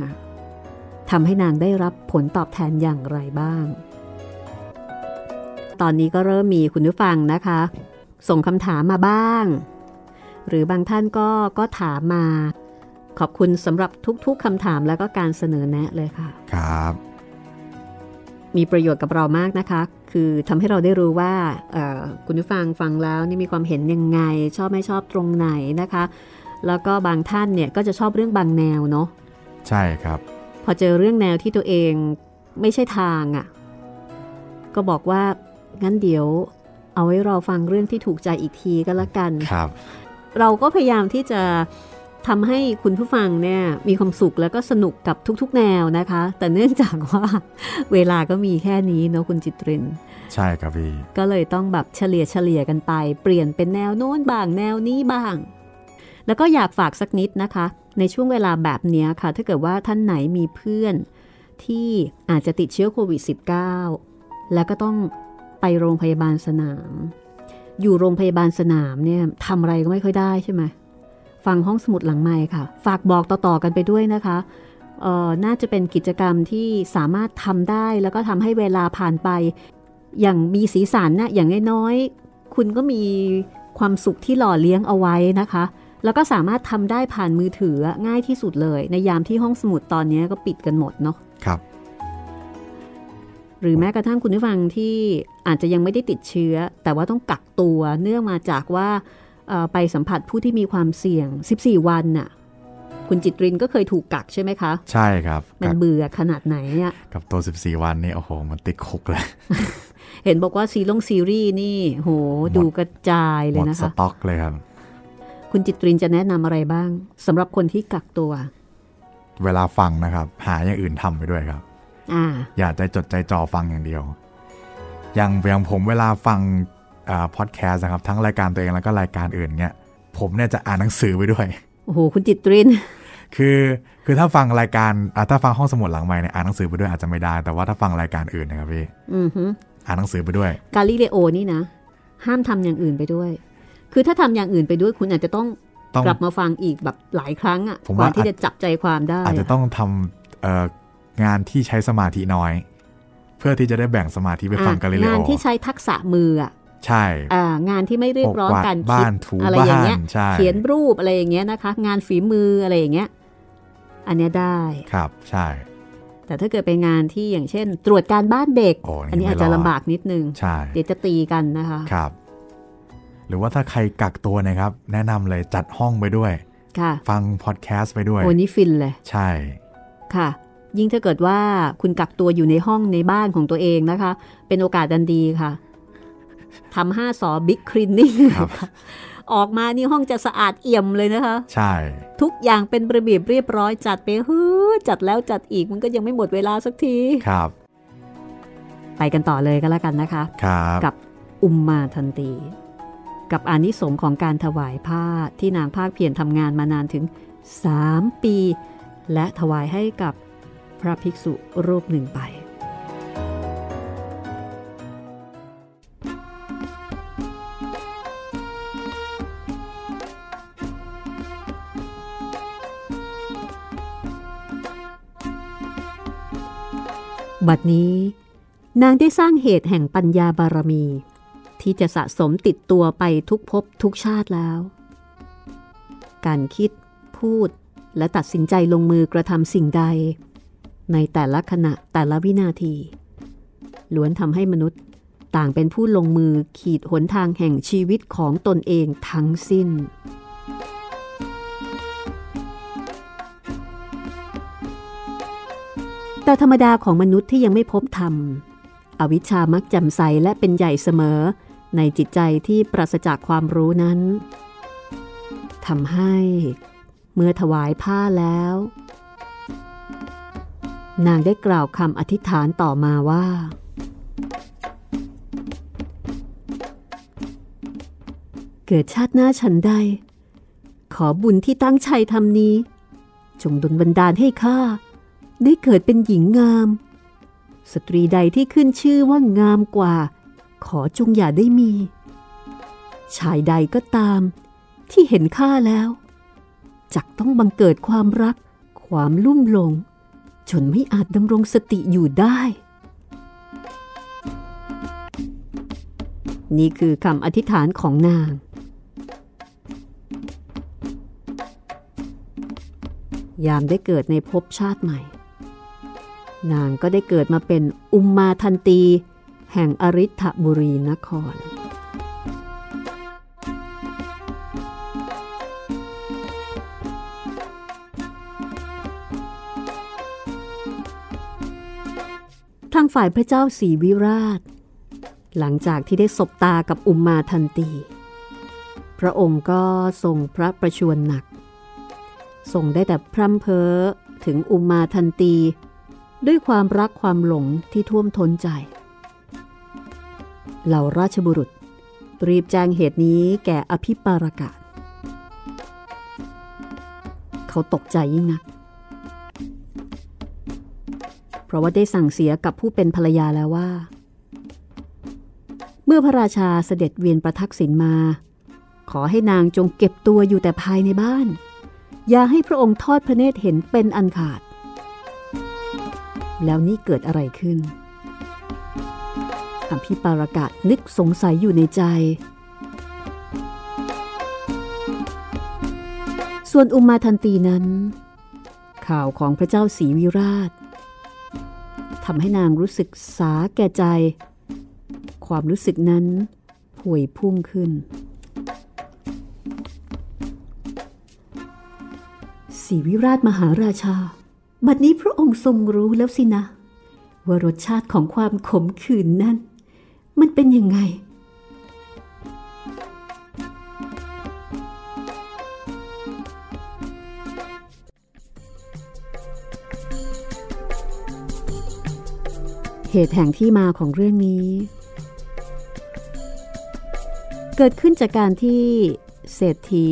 ทำให้นางได้รับผลตอบแทนอย่างไรบ้างตอนนี้ก็เริ่มมีคุณผู้ฟังนะคะส่งคำถามมาบ้างหรือบางท่านก็ถามมาขอบคุณสำหรับทุกๆคำถามแล้วก็การเสนอแนะเลยค่ะครับมีประโยชน์กับเรามากนะคะคือทำให้เราได้รู้ว่าคุณผู้ฟังฟังแล้วนี่มีความเห็นยังไงชอบไม่ชอบตรงไหนนะคะแล้วก็บางท่านเนี่ยก็จะชอบเรื่องบางแนวเนาะใช่ครับพอเจอเรื่องแนวที่ตัวเองไม่ใช่ทางอ่ะก็บอกว่างั้นเดี๋ยวเอาไว้รอฟังเรื่องที่ถูกใจอีกทีก็แล้วกันครับเราก็พยายามที่จะทำให้คุณผู้ฟังเนี่ยมีความสุขแล้วก็สนุกกับทุกๆแนวนะคะแต่เนื่องจากว่าเวลาก็มีแค่นี้เนาะคุณจิตรินใช่ครับพี่ก็เลยต้องแบบเฉลี่ยกันไปเปลี่ยนเป็นแนวโน้นบ้างแนวนี้บ้างแล้วก็อยากฝากสักนิดนะคะในช่วงเวลาแบบนี้ค่ะถ้าเกิดว่าท่านไหนมีเพื่อนที่อาจจะติดเชื้อโควิด -19 แล้วก็ต้องไปโรงพยาบาลสนามอยู่โรงพยาบาลสนามเนี่ยทำอะไรก็ไม่ค่อยได้ใช่ไหมฟังห้องสมุดหลังไมค์ค่ะฝากบอกต่อๆกันไปด้วยนะคะน่าจะเป็นกิจกรรมที่สามารถทำได้แล้วก็ทำให้เวลาผ่านไปอย่างมีสีสันนะอย่างน้อยๆคุณก็มีความสุขที่หล่อเลี้ยงเอาไว้นะคะแล้วก็สามารถทำได้ผ่านมือถือง่ายที่สุดเลยในยามที่ห้องสมุดตอนนี้ก็ปิดกันหมดเนาะครับหรือแม้กระทั่งคุณผู้ฟังที่อาจจะยังไม่ได้ติดเชื้อแต่ว่าต้องกักตัวเนื่องมาจากว่าไปสัมผัสผู้ที่มีความเสี่ยง14วันน่ะคุณจิตรินก็เคยถูกกักใช่ไหมคะใช่ครับมันเบื่อขนาดไหนเนี่ยกับตัว14วันนี่โอ้โหมันติดคุกเลย เห็นบอกว่าซีรีส์นี่โหดูกระจายเลยนะคะหมดสต็อกเลยครับคุณจิตรินจะแนะนำอะไรบ้างสำหรับคนที่กักตัวเวลาฟังนะครับหาอย่างอื่นทำไปด้วยครับอย่าใจจดใจจ่อฟังอย่างเดียวอย่างผมเวลาฟังพอดแคสต์นะครับทั้งรายการตัวเองแล้วก็รายการอื่นเนี่ยผมเนี่ยจะอ่านหนังสือไปด้วยโอ้โหคุณจิตรินคือถ้าฟังรายการถ้าฟังห้องสมุดหลังไมค์เนี่ยอ่านหนังสือไปด้วยอาจจะไม่ได้แต่ว่าถ้าฟังรายการอื่นนะครับพี่อ่านหนังสือไปด้วยกาลิเลโอนี่นะห้ามทำอย่างอื่นไปด้วยคือถ้าทำอย่างอื่นไปด้วยคุณอาจจะต้องกลับมาฟังอีกแบบหลายครั้งอ่ะกว่าที่จะจับใจความได้อาจจะต้องทำงานที่ใช้สมาธิน้อยเพื่อที่จะได้แบ่งสมาธิไปฟังกาลิเลโองานที่ใช้ทักษะมืออ่ะใช่งานที่ไม่เรียกร้องการคิดอะไรอย่างเงี้ยเขียนรูปอะไรอย่างเงี้ยนะคะงานฝีมืออะไรอย่างเงี้ยอันเนี้ยได้ครับใช่แต่ถ้าเกิดเป็นงานที่อย่างเช่นตรวจการบ้านเด็ก อันนี้อาจจะลำบากนิดนึงใช่เดี๋ยวจะตีกันนะคะครับหรือว่าถ้าใครกักตัวนะครับแนะนำเลยจัดห้องไปด้วย ฟังพอดแคสต์ไปด้วยโอ้นี่ฟินเลยใช่ค่ะยิ่งถ้าเกิดว่าคุณกักตัวอยู่ในห้องในบ้านของตัวเองนะคะเป็นโอกาสอันดีค่ะทำ5สอบิ๊กคลีนนิ่งออกมานี่ห้องจะสะอาดเอี่ยมเลยนะคะใช่ทุกอย่างเป็นระเบียบเรียบร้อยจัดไปฮือจัดแล้วจัดอีกมันก็ยังไม่หมดเวลาสักทีครับไปกันต่อเลยก็แล้วกันนะคะกับอุมมาทันตีกับอานิสงส์ของการถวายผ้าที่นางภาคเพียรทำงานมานานถึง3ปีและถวายให้กับพระภิกษุรูปหนึ่งไปบัดนี้นางได้สร้างเหตุแห่งปัญญาบารมีที่จะสะสมติดตัวไปทุกภพทุกชาติแล้วการคิดพูดและตัดสินใจลงมือกระทำสิ่งใดในแต่ละขณะแต่ละวินาทีล้วนทำให้มนุษย์ต่างเป็นผู้ลงมือขีดหนทางแห่งชีวิตของตนเองทั้งสิ้นแต่ธรรมดาของมนุษย์ที่ยังไม่พบธรรมอวิชชามักแจ่มใสและเป็นใหญ่เสมอในจิตใจที่ปราศจากความรู้นั้นทำให้เมื่อถวายผ้าแล้วนางได้กล่าวคำอธิษฐานต่อมาว่าเกิดชาติหน้าฉันใดขอบุญที่ตั้งใจทำนี้จงดลบันดาลให้ข้าได้เกิดเป็นหญิงงามสตรีใดที่ขึ้นชื่อว่างามกว่าขอจงอย่าได้มีชายใดก็ตามที่เห็นข้าแล้วจักต้องบังเกิดความรักความลุ่มหลงจนไม่อาจดำรงสติอยู่ได้นี่คือคำอธิษฐานของนางยามได้เกิดในภพชาติใหม่นางก็ได้เกิดมาเป็นอุมมาทันตีแห่งอริฐบุรีนครทางฝ่ายพระเจ้าศรีวิราชหลังจากที่ได้สบตากับอุมมาทันตีพระองค์ก็ทรงพระประชวรหนักทรงได้แต่พร่ำเพ้อถึงอุมมาทันตีด้วยความรักความหลงที่ท่วมท้นใจเหล่าราชบุรุษรีบแจ้งเหตุนี้แก่อภิปารกะเขาตกใจยิ่งนักเพราะว่าได้สั่งเสียกับผู้เป็นภรรยาแล้วว่าเมื่อพระราชาเสด็จเวียนประทักษิณมาขอให้นางจงเก็บตัวอยู่แต่ภายในบ้านอย่าให้พระองค์ทอดพระเนตรเห็นเป็นอันขาดแล้วนี่เกิดอะไรขึ้นอภิปารกะนึกสงสัยอยู่ในใจส่วนอุมมาทันตีนั้นข่าวของพระเจ้าศรีวิราชทำให้นางรู้สึกสาแก่ใจความรู้สึกนั้นพวยพุ่งขึ้นศรีวิราชมหาราชาบัดนี้พระองค์ทรงรู้แล้วสินะว่ารสชาติของความขมขื่นนั้นมันเป็นยังไงเหตุแห่งที่มาของเรื่องนี้เกิดขึ้นจากการที่เศรษฐี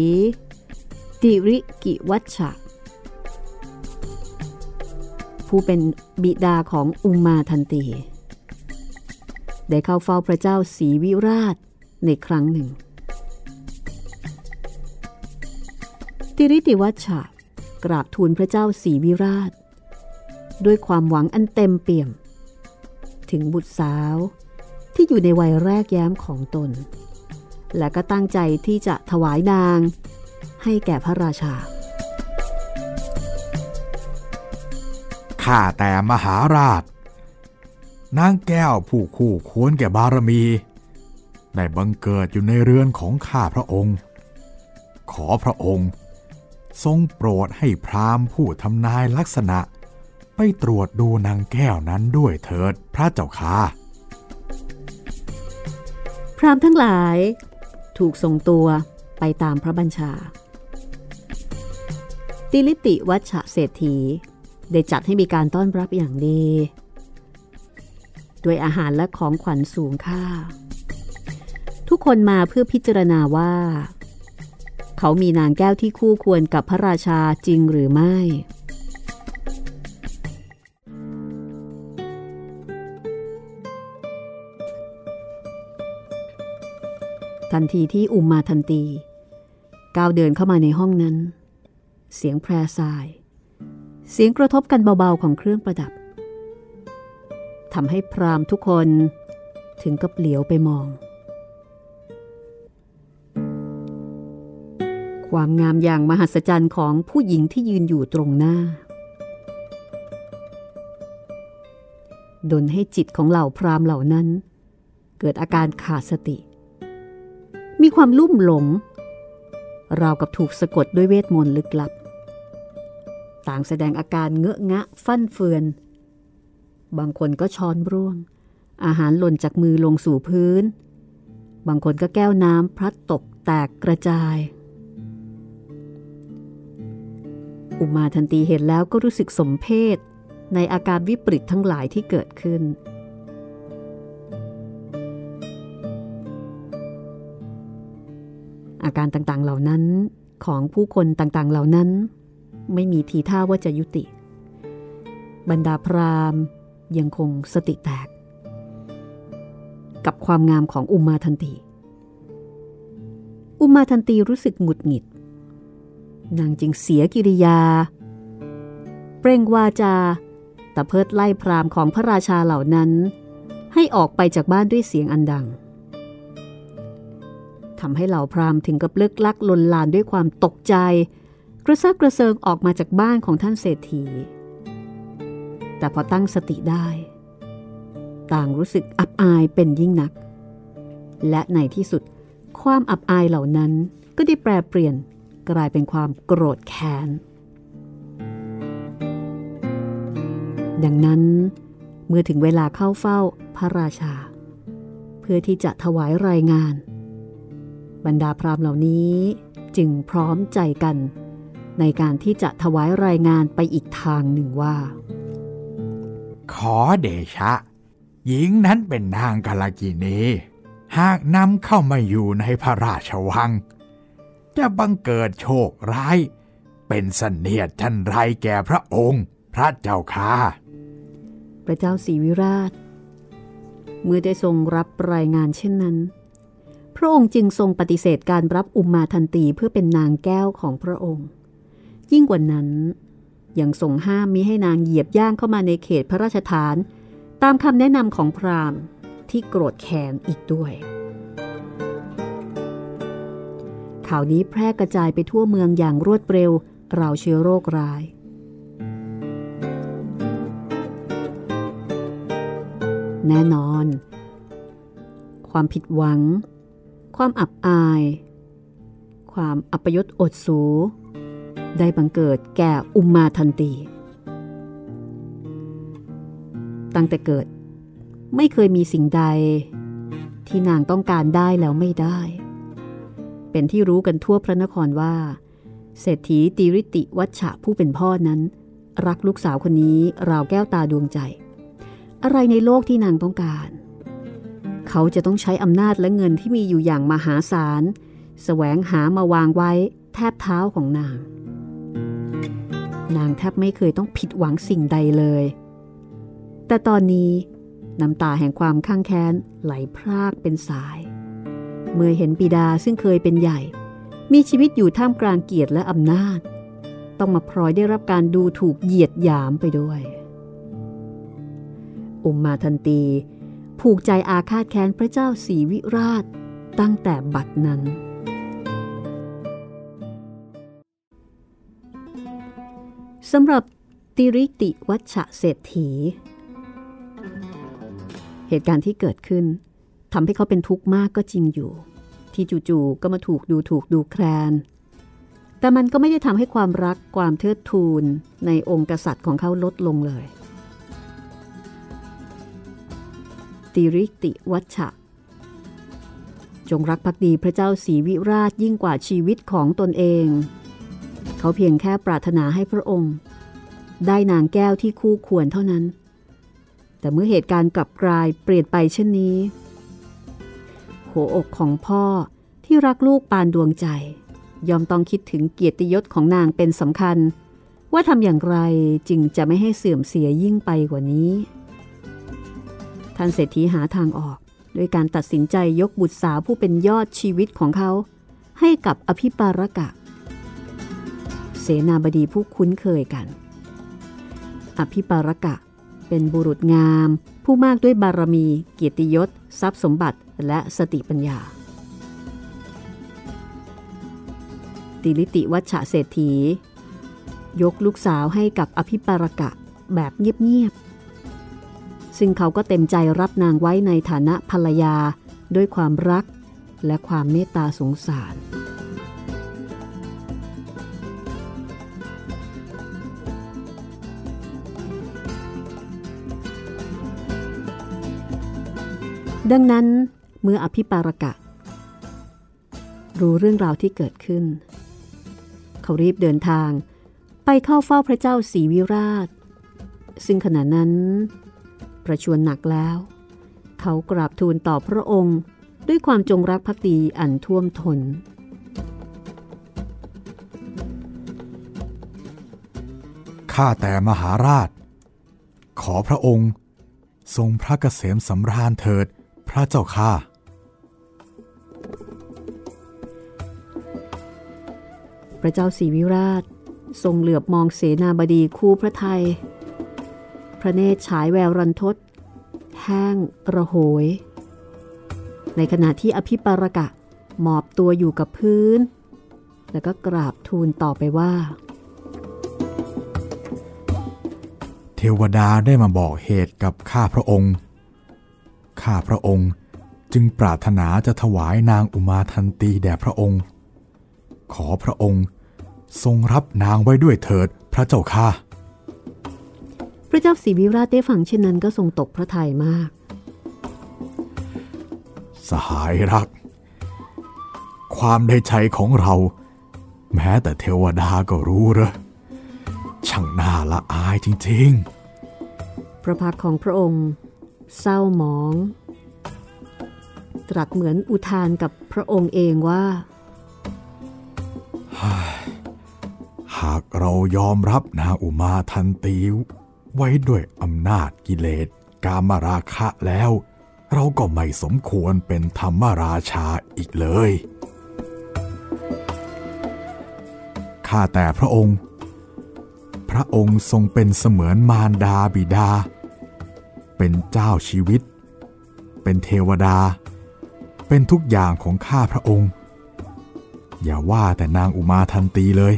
ติริกิวัชชะผู้เป็นบิดาของอุมมาทันตีได้เข้าเฝ้าพระเจ้าศรีวิราชในครั้งหนึ่งติริติวัชชะกราบทูลพระเจ้าศรีวิราชด้วยความหวังอันเต็มเปี่ยมถึงบุตรสาวที่อยู่ในวัยแรกแย้มของตนและก็ตั้งใจที่จะถวายนางให้แก่พระราชาข้าแต่มหาราชนางแก้วผู้คู่ควรแก่บารมีได้บังเกิดอยู่ในเรือนของข้าพระองค์ขอพระองค์ ทรงโปรดให้พราหมณ์ผู้ทำนายลักษณะไปตรวจดูนางแก้วนั้นด้วยเถิดพระเจ้าค่ะพราหมณ์ทั้งหลายถูกส่งตัวไปตามพระบัญชาติลิติวัชชะเศรษฐีได้จัดให้มีการต้อนรับอย่างดีด้วยอาหารและของขวัญสูงค่าทุกคนมาเพื่อพิจารณาว่าเขามีนางแก้วที่คู่ควรกับพระราชาจริงหรือไม่ทันทีที่อุมมาทันตีก้าวเดินเข้ามาในห้องนั้นเสียงแพรสายเสียงกระทบกันเบาๆของเครื่องประดับทำให้พราหมณ์ทุกคนถึงกับเหลียวไปมองความงามอย่างมหัศจรรย์ของผู้หญิงที่ยืนอยู่ตรงหน้าดลให้จิตของเหล่าพราหมณ์เหล่านั้นเกิดอาการขาดสติมีความลุ่มหลงราวกับถูกสะกดด้วยเวทมนต์ลึกลับต่างแสดงอาการเงอะงะฟั่นเฟือนบางคนก็ช้อนร่วงอาหารหล่นจากมือลงสู่พื้นบางคนก็แก้วน้ำพลัดตกแตกกระจายอุมาทันตีเห็นแล้วก็รู้สึกสมเพชในอาการวิปริตทั้งหลายที่เกิดขึ้นอาการต่างๆเหล่านั้นของผู้คนต่างๆเหล่านั้นไม่มีทีท่าว่าจะยุติบรรดาพราหมณ์ยังคงสติแตกกับความงามของอุมมาทันตีอุมมาทันตีรู้สึกหงุดหงิดนางจึงเสียกิริยาเปล่งวาจาตะเพิดไล่พราหมณ์ของพระราชาเหล่านั้นให้ออกไปจากบ้านด้วยเสียงอันดังทำให้เหล่าพราหมณ์ถึงกับเลิกลักลนลานด้วยความตกใจกระซักกระเซิงออกมาจากบ้านของท่านเศรษฐีแต่พอตั้งสติได้ต่างรู้สึกอับอายเป็นยิ่งนักและในที่สุดความอับอายเหล่านั้นก็ได้แปรเปลี่ยนกลายเป็นความโกรธแค้นดังนั้นเมื่อถึงเวลาเข้าเฝ้าพระราชาเพื่อที่จะถวายรายงานบรรดาพราหมณ์เหล่านี้จึงพร้อมใจกันในการที่จะถวายรายงานไปอีกทางหนึ่งว่าขอเดชะหญิงนั้นเป็นนางกาลกิณีหากนำเข้ามาอยู่ในพระราชวังจะบังเกิดโชคร้ายเป็นเสนียดชั้นไรแก่พระองค์พระเจ้าค่ะพระเจ้าศรีวิราชเมื่อได้ทรงรับรายงานเช่นนั้นพระองค์จึงทรงปฏิเสธการรับอุมมาทันตีเพื่อเป็นนางแก้วของพระองค์ยิ่งกว่านั้นยังทรงห้ามมิให้นางเหยียบย่างเข้ามาในเขตพระราชฐานตามคำแนะนำของพราหมณ์ที่โกรธแค้นอีกด้วยข่าวนี้แพร่กระจายไปทั่วเมืองอย่างรวดเร็วราวเชื้อโรคร้ายแน่นอนความผิดหวังความอับอายความอัปยศอดสูได้บังเกิดแก่อุมมาทันตีตั้งแต่เกิดไม่เคยมีสิ่งใดที่นางต้องการได้แล้วไม่ได้เป็นที่รู้กันทั่วพระนครว่าเศรษฐีติริติวัชชะผู้เป็นพ่อนั้นรักลูกสาวคนนี้ราวแก้วตาดวงใจอะไรในโลกที่นางต้องการเขาจะต้องใช้อำนาจและเงินที่มีอยู่อย่างมหาศาลแสวงหามาวางไว้แทบเท้าของนางแทบไม่เคยต้องผิดหวังสิ่งใดเลยแต่ตอนนี้น้ำตาแห่งความข้างแค้นไหลพรากเป็นสายเมื่อเห็นบิดาซึ่งเคยเป็นใหญ่มีชีวิตอยู่ท่ามกลางเกียรติและอำนาจต้องมาพลอยได้รับการดูถูกเหยียดหยามไปด้วยอุมมาทันตีผูกใจอาฆาตแค้นพระเจ้าศรีวิราชตั้งแต่บัดนั้นสำหรับติริติวัชชะเศรษฐีเหตุการณ์ที่เกิดขึ้นทำให้เขาเป็นทุกข์มากก็จริงอยู่ที่จู่ๆก็มาถูกดูแคลน แต่มันก็ไม่ได้ทำให้ความรักความเทิดทูนในองค์กษัตริย์ของเขาลดลงเลยติริติวัชชะจงรักภักดีพระเจ้าศรีวิราชยิ่งกว่าชีวิตของตนเองเขาเพียงแค่ปรารถนาให้พระองค์ได้นางแก้วที่คู่ควรเท่านั้นแต่เมื่อเหตุการณ์กลับกลายเปลี่ยนไปเช่นนี้หัวอกของพ่อที่รักลูกปานดวงใจยอมต้องคิดถึงเกียรติยศของนางเป็นสำคัญว่าทำอย่างไรจึงจะไม่ให้เสื่อมเสียยิ่งไปกว่านี้ท่านเศรษฐีหาทางออกโดยการตัดสินใจยกบุตรสาวผู้เป็นยอดชีวิตของเขาให้กับอภิปารกะเสนาบดีผู้คุ้นเคยกันอภิปารกะเป็นบุรุษงามผู้มากด้วยบารมีเกียรติยศทรัพย์สมบัติและสติปัญญาติริติวัชชะเศรษฐียกลูกสาวให้กับอภิปารกะแบบเงียบๆซึ่งเขาก็เต็มใจรับนางไว้ในฐานะภรรยาด้วยความรักและความเมตตาสงสารดังนั้นเมื่ออภิปารกะรู้เรื่องราวที่เกิดขึ้นเขารีบเดินทางไปเข้าเฝ้าพระเจ้าศรีวิราชซึ่งขณะนั้นประชวรหนักแล้วเขากราบทูลต่อพระองค์ด้วยความจงรักภักดีอันท่วมท้นข้าแต่มหาราชขอพระองค์ทรงพระเกษมสำราญเถิดพระเจ้าข้าพระเจ้าศรีวิราชทรงเหลือบมองเสนาบดีคู่พระทัยพระเนตรฉายแววรันทดแห้งระโหยในขณะที่อภิปารกะหมอบตัวอยู่กับพื้นแล้วก็กราบทูลต่อไปว่าเทวดาได้มาบอกเหตุกับข้าพระองค์ข้าพระองค์จึงปรารถนาจะถวายนางอุมาทันตีแด่พระองค์ขอพระองค์ทรงรับนางไว้ด้วยเถิดพระเจ้าข้าพระเจ้าศรีวิราชได้ฟังเช่นนั้นก็ทรงตกพระทัยมากสหายรักความได้ใจของเราแม้แต่เทวดาก็รู้เหรอช่างน่าละอายจริงๆพระพักของพระองค์เศร้าหมองตรัสเหมือนอุทานกับพระองค์เองว่าหากเรายอมรับนางอุมาทันตีไว้ด้วยอำนาจกิเลสกามราคะแล้วเราก็ไม่สมควรเป็นธรรมราชาอีกเลยข้าแต่พระองค์พระองค์ทรงเป็นเสมือนมารดาบิดาเป็นเจ้าชีวิตเป็นเทวดาเป็นทุกอย่างของข้าพระองค์อย่าว่าแต่นางอุมาทันตีเลย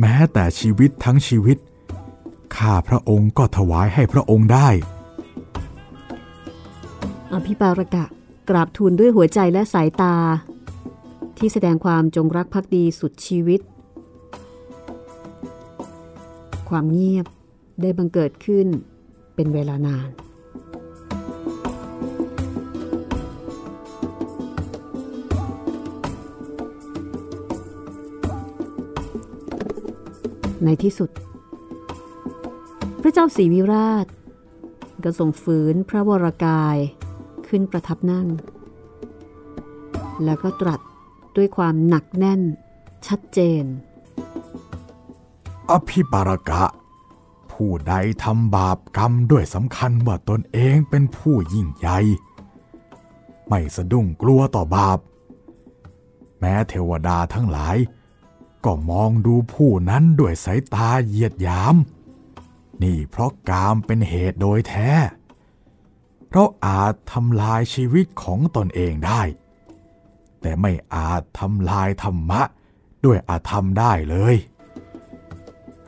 แม้แต่ชีวิตทั้งชีวิตข้าพระองค์ก็ถวายให้พระองค์ได้อภิปารกะกราบทูลด้วยหัวใจและสายตาที่แสดงความจงรักภักดีสุดชีวิตความเงียบได้บังเกิดขึ้นเป็นเวลานานในที่สุดพระเจ้าศรีวิราชก็ทรงฝืนพระวรกายขึ้นประทับนั่งแล้วก็ตรัสด้วยความหนักแน่นชัดเจนอภิปารกะผู้ใดทำบาปกรรมด้วยสำคัญว่าตนเองเป็นผู้ยิ่งใหญ่ไม่สะดุ้งกลัวต่อบาปแม้เทวดาทั้งหลายก็มองดูผู้นั้นด้วยสายตาเหยียดหยามนี่เพราะกามเป็นเหตุโดยแท้เราอาจทำลายชีวิตของตนเองได้แต่ไม่อาจทำลายธรรมะด้วยอธรรมได้เลย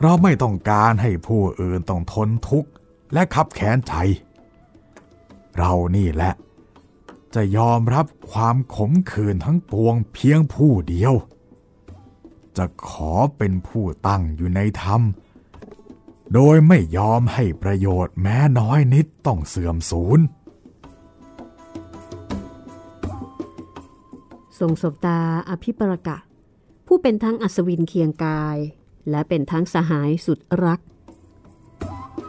เราไม่ต้องการให้ผู้อื่นต้องทนทุกข์และขับแค้นใจเรานี่แหละจะยอมรับความขมขื่นทั้งปวงเพียงผู้เดียว จะขอเป็นผู้ตั้งอยู่ในธรรมโดยไม่ยอมให้ประโยชน์แม้น้อยนิดต้องเสื่อมสูญทรงสบตาอภิปรากะผู้เป็นทั้งอัศวินเคียงกายและเป็นทั้งสหายสุดรัก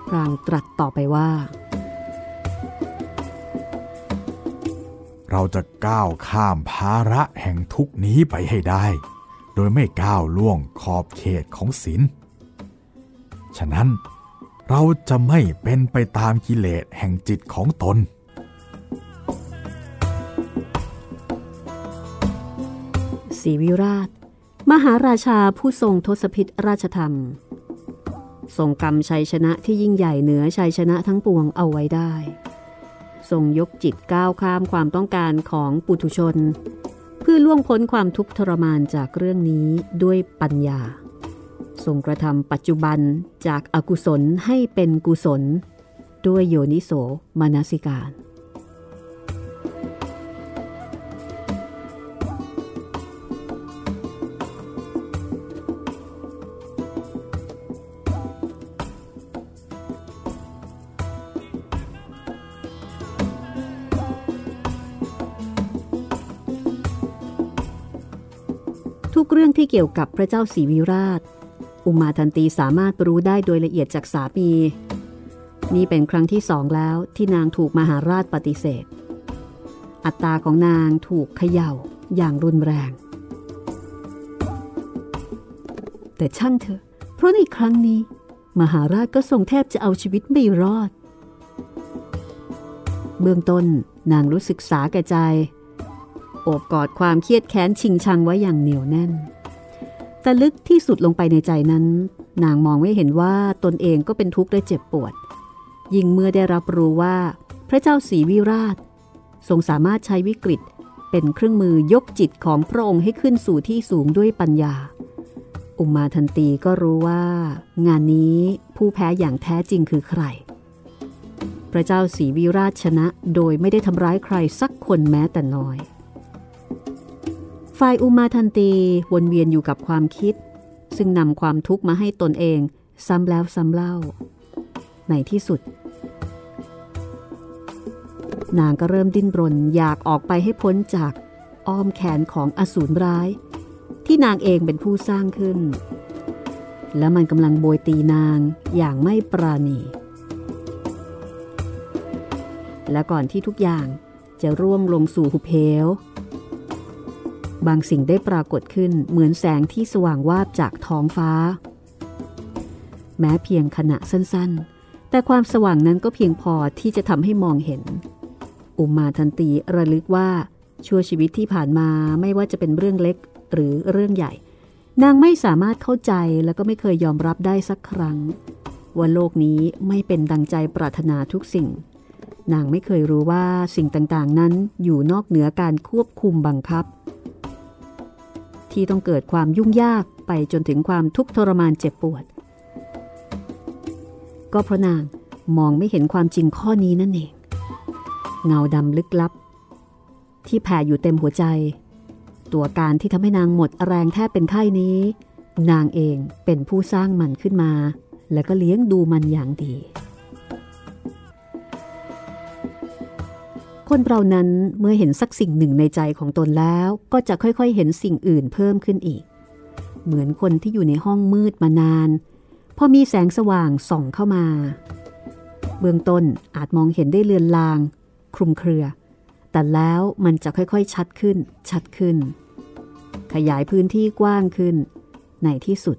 พลางตรัสต่อไปว่าเราจะก้าวข้ามภาระแห่งทุกข์นี้ไปให้ได้โดยไม่ก้าวล่วงขอบเขตของศีลฉะนั้นเราจะไม่เป็นไปตามกิเลสแห่งจิตของตนศรีวิราชมหาราชาผู้ทรงทศพิธราชธรรมทรงกำชัยชนะที่ยิ่งใหญ่เหนือชัยชนะทั้งปวงเอาไว้ได้ทรงยกจิตก้าวข้ามความต้องการของปุถุชนเพื่อล่วงพ้นความทุกข์ทรมานจากเรื่องนี้ด้วยปัญญาทรงกระทำปัจจุบันจากอกุศลให้เป็นกุศลด้วยโยนิโสมนสิการทุกเรื่องที่เกี่ยวกับพระเจ้าศรีวิราชอุมาทันตีสามารถรู้ได้โดยละเอียดจากสามีนี่เป็นครั้งที่สองแล้วที่นางถูกมหาราชปฏิเสธอัตตาของนางถูกเขย่าอย่างรุนแรงแต่ช่างเถอะเพราะในครั้งนี้มหาราชก็ทรงแทบจะเอาชีวิตไม่รอดเบื้องต้นนางรู้สึกสาแก่ใจโอบกอดความเครียดแค้นชิงชังไว้อย่างเหนียวแน่นแต่ลึกที่สุดลงไปในใจนั้นนางมองไม่เห็นว่าตนเองก็เป็นทุกข์และเจ็บปวดยิ่งเมื่อได้รับรู้ว่าพระเจ้าศรีวิราชทรงสามารถใช้วิกฤตเป็นเครื่องมือยกจิตของพระองค์ให้ขึ้นสู่ที่สูงด้วยปัญญาอุมาทันตีก็รู้ว่างานนี้ผู้แพ้อย่างแท้จริงคือใครพระเจ้าศรีวิราชชนะโดยไม่ได้ทำร้ายใครสักคนแม้แต่น้อยฝ่ายอุมาทันตีวนเวียนอยู่กับความคิดซึ่งนำความทุกข์มาให้ตนเองซ้ำแล้วซ้ำเล่าในที่สุดนางก็เริ่มดิ้นรนอยากออกไปให้พ้นจากอ้อมแขนของอสูรร้ายที่นางเองเป็นผู้สร้างขึ้นและมันกำลังโบยตีนางอย่างไม่ปราณีและก่อนที่ทุกอย่างจะร่วงลงสู่หุบเหวบางสิ่งได้ปรากฏขึ้นเหมือนแสงที่สว่างวาบจากท้องฟ้าแม้เพียงขณะสั้นๆแต่ความสว่างนั้นก็เพียงพอที่จะทำให้มองเห็นอุมาทันตีระลึกว่าชั่วชีวิตที่ผ่านมาไม่ว่าจะเป็นเรื่องเล็กหรือเรื่องใหญ่นางไม่สามารถเข้าใจและก็ไม่เคยยอมรับได้สักครั้งว่าโลกนี้ไม่เป็นดังใจปรารถนาทุกสิ่งนางไม่เคยรู้ว่าสิ่งต่างๆนั้นอยู่นอกเหนือการควบคุมบังคับที่ต้องเกิดความยุ่งยากไปจนถึงความทุกข์ทรมานเจ็บปวดก็เพราะนางมองไม่เห็นความจริงข้อนี้นั่นเองเงาดำลึกลับที่แผ่อยู่เต็มหัวใจตัวการที่ทำให้นางหมดแรงแทบเป็นไข้นี้นางเองเป็นผู้สร้างมันขึ้นมาและก็เลี้ยงดูมันอย่างดีคนเรานั้นเมื่อเห็นสักสิ่งหนึ่งในใจของตนแล้วก็จะค่อยๆเห็นสิ่งอื่นเพิ่มขึ้นอีกเหมือนคนที่อยู่ในห้องมืดมานานพอมีแสงสว่างส่องเข้ามาเบื้องต้นอาจมองเห็นได้เลือนลางคลุมเครือแต่แล้วมันจะค่อยๆชัดขึ้นชัดขึ้นขยายพื้นที่กว้างขึ้นในที่สุด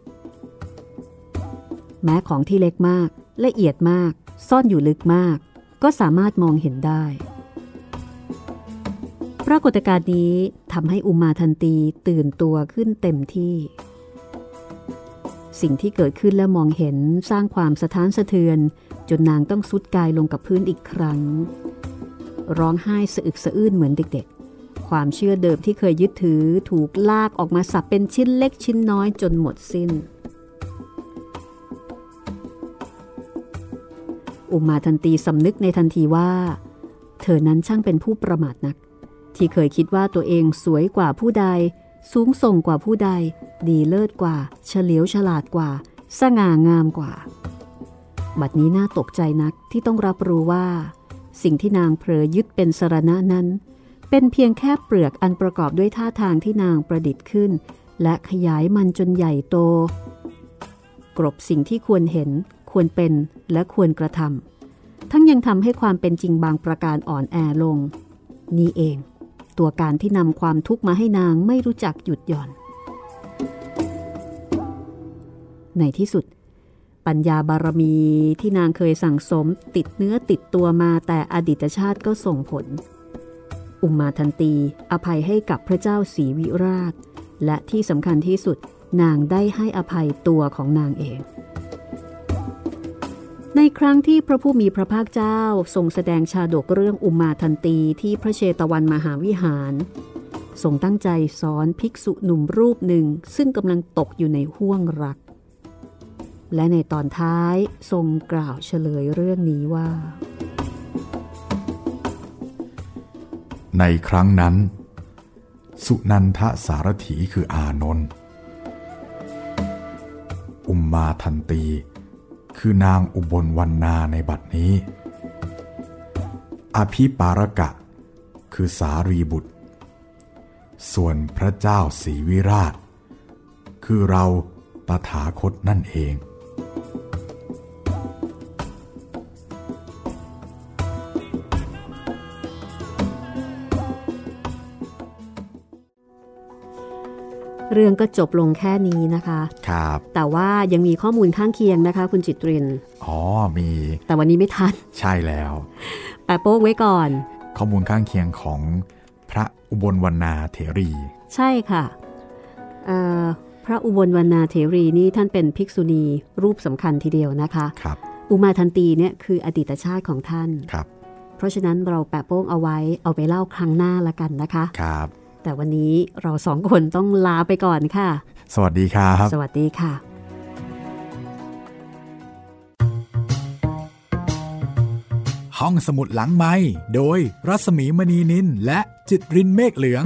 แม้ของที่เล็กมากละเอียดมากซ่อนอยู่ลึกมากก็สามารถมองเห็นได้ปรากฏการณ์นี้ทำให้อุมาทันตีตื่นตัวขึ้นเต็มที่สิ่งที่เกิดขึ้นและมองเห็นสร้างความสะท้านสะเทือนจนนางต้องซุดกายลงกับพื้นอีกครั้งร้องไห้สะอึกสะอื้นเหมือนเด็กๆความเชื่อเดิมที่เคยยึดถือถูกลากออกมาสับเป็นชิ้นเล็กชิ้นน้อยจนหมดสิ้นอุมาทันตีสำนึกในทันทีว่าเธอนั้นช่างเป็นผู้ประมาทนักที่เคยคิดว่าตัวเองสวยกว่าผู้ใด สูงส่งกว่าผู้ใดดีเลิศกว่าเฉลียวฉลาดกว่าสง่างามกว่าบัดนี้น่าตกใจนักที่ต้องรับรู้ว่าสิ่งที่นางเผลอยึดเป็นสรณะนั้นเป็นเพียงแค่เปลือกอันประกอบด้วยท่าทางที่นางประดิษฐ์ขึ้นและขยายมันจนใหญ่โตกลบสิ่งที่ควรเห็นควรเป็นและควรกระทำทั้งยังทำให้ความเป็นจริงบางประการอ่อนแอลงนี่เองตัวการที่นำความทุกข์มาให้นางไม่รู้จักหยุดหย่อนในที่สุดปัญญาบารมีที่นางเคยสั่งสมติดเนื้อติดตัวมาแต่อดีตชาติก็ส่งผลอุมมาทันตีอภัยให้กับพระเจ้าศรีวิราชและที่สำคัญที่สุดนางได้ให้อภัยตัวของนางเองในครั้งที่พระผู้มีพระภาคเจ้าทรงแสดงชาดกเรื่องอุมมาทันตีที่พระเชตวันมหาวิหารทรงตั้งใจสอนภิกษุหนุ่มรูปหนึ่งซึ่งกำลังตกอยู่ในห้วงรักและในตอนท้ายทรงกล่าวเฉลยเรื่องนี้ว่าในครั้งนั้นสุนันทสารถีคืออานนท์อุมมาทันตีคือนางอุบลวรรณาในบัดนี้อภิปารกะคือสารีบุตรส่วนพระเจ้าศรีวิราชคือเราตถาคตนั่นเองเรื่องก็จบลงแค่นี้นะคะครับแต่ว่ายังมีข้อมูลข้างเคียงนะคะคุณจิตรินอ๋อมีแต่วันนี้ไม่ทันใช่แล้วแปะโป๊กไว้ก่อนข้อมูลข้างเคียงของพระอุบลวรรณาเถรีใช่ค่ะพระอุบลวรรณาเถรีนี่ท่านเป็นภิกษุณีรูปสำคัญทีเดียวนะคะครับอุมาทันตีเนี่ยคืออดีตชาติของท่านครับเพราะฉะนั้นเราแปะโป้งเอาไว้เอาไปเล่าครั้งหน้าละกันนะคะครับแต่วันนี้เราสองคนต้องลาไปก่อนค่ะสวัสดีครับสวัสดีค่ะห้องสมุดหลังไมค์โดยรัศมีมณีนินและจิตรินเมฆเหลือง